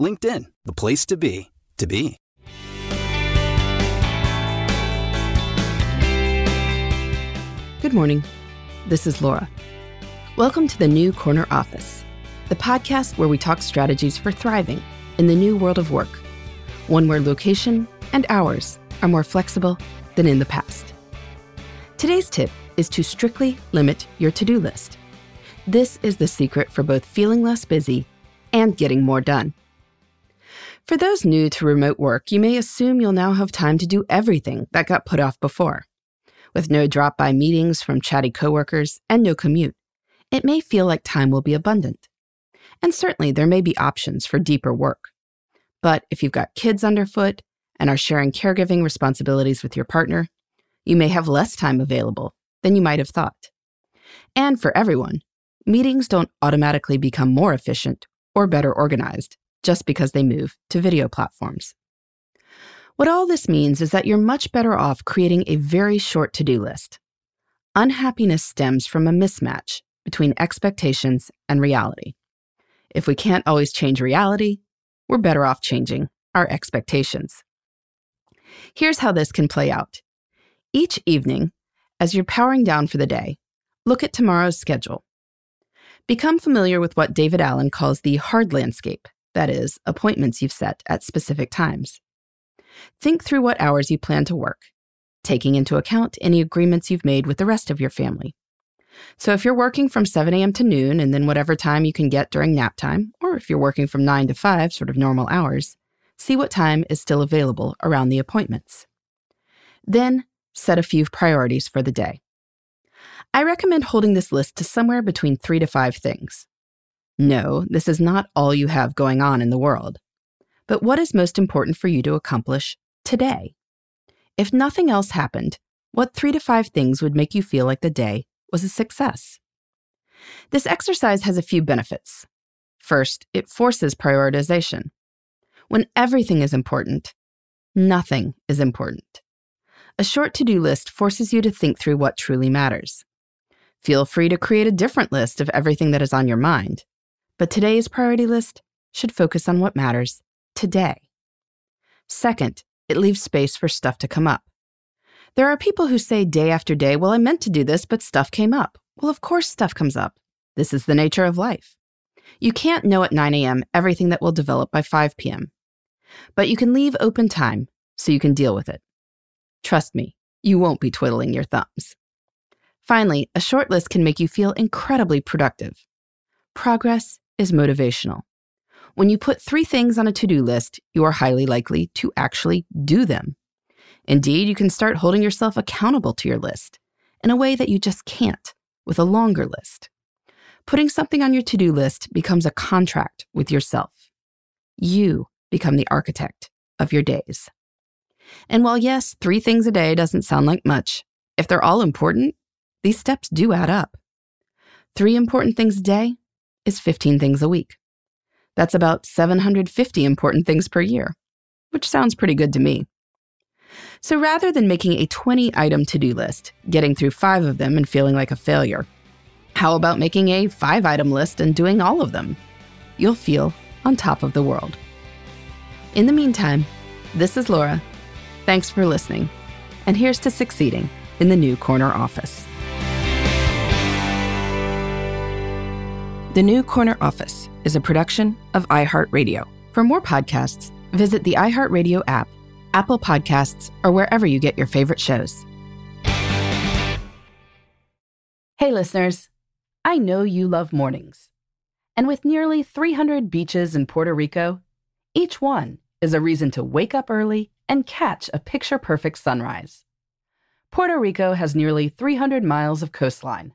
LinkedIn, the place to be, to be. Good morning. This is Laura. Welcome to the new Corner Office, the podcast where we talk strategies for thriving in the new world of work, one where location and hours are more flexible than in the past. Today's tip is to strictly limit your to-do list. This is the secret for both feeling less busy and getting more done. For those new to remote work, you may assume you'll now have time to do everything that got put off before. With no drop-by meetings from chatty coworkers and no commute, it may feel like time will be abundant. And certainly there may be options for deeper work. But if you've got kids underfoot and are sharing caregiving responsibilities with your partner, you may have less time available than you might have thought. And for everyone, meetings don't automatically become more efficient or better organized just because they move to video platforms. What all this means is that you're much better off creating a very short to-do list. Unhappiness stems from a mismatch between expectations and reality. If we can't always change reality, we're better off changing our expectations. Here's how this can play out. Each evening, as you're powering down for the day, look at tomorrow's schedule. Become familiar with what David Allen calls the hard landscape, that is, appointments you've set at specific times. Think through what hours you plan to work, taking into account any agreements you've made with the rest of your family. So if you're working from 7 a.m. to noon and then whatever time you can get during nap time, or if you're working from 9 to 5, sort of normal hours, see what time is still available around the appointments. Then set a few priorities for the day. I recommend holding this list to somewhere between 3 to 5 things. No, this is not all you have going on in the world, but what is most important for you to accomplish today? If nothing else happened, what 3 to 5 things would make you feel like the day was a success? This exercise has a few benefits. First, it forces prioritization. When everything is important, nothing is important. A short to-do list forces you to think through what truly matters. Feel free to create a different list of everything that is on your mind, but today's priority list should focus on what matters today. Second, it leaves space for stuff to come up. There are people who say day after day, well, I meant to do this, but stuff came up. Well, of course stuff comes up. This is the nature of life. You can't know at 9 a.m. everything that will develop by 5 p.m., but you can leave open time so you can deal with it. Trust me, you won't be twiddling your thumbs. Finally, a short list can make you feel incredibly productive. Progress is motivational. When you put 3 things on a to-do list, you are highly likely to actually do them. Indeed, you can start holding yourself accountable to your list in a way that you just can't with a longer list. Putting something on your to-do list becomes a contract with yourself. You become the architect of your days. And while yes, 3 things a day doesn't sound like much, if they're all important, these steps do add up. 3 important things a day is 15 things a week. That's about 750 important things per year, which sounds pretty good to me. So rather than making a 20-item to-do list, getting through 5 of them and feeling like a failure, how about making a 5-item list and doing all of them? You'll feel on top of the world. In the meantime, this is Laura. Thanks for listening, and here's to succeeding in the new Corner Office. The New Corner Office is a production of iHeartRadio. For more podcasts, visit the iHeartRadio app, Apple Podcasts, or wherever you get your favorite shows. Hey, listeners. I know you love mornings. And with nearly 300 beaches in Puerto Rico, each one is a reason to wake up early and catch a picture-perfect sunrise. Puerto Rico has nearly 300 miles of coastline,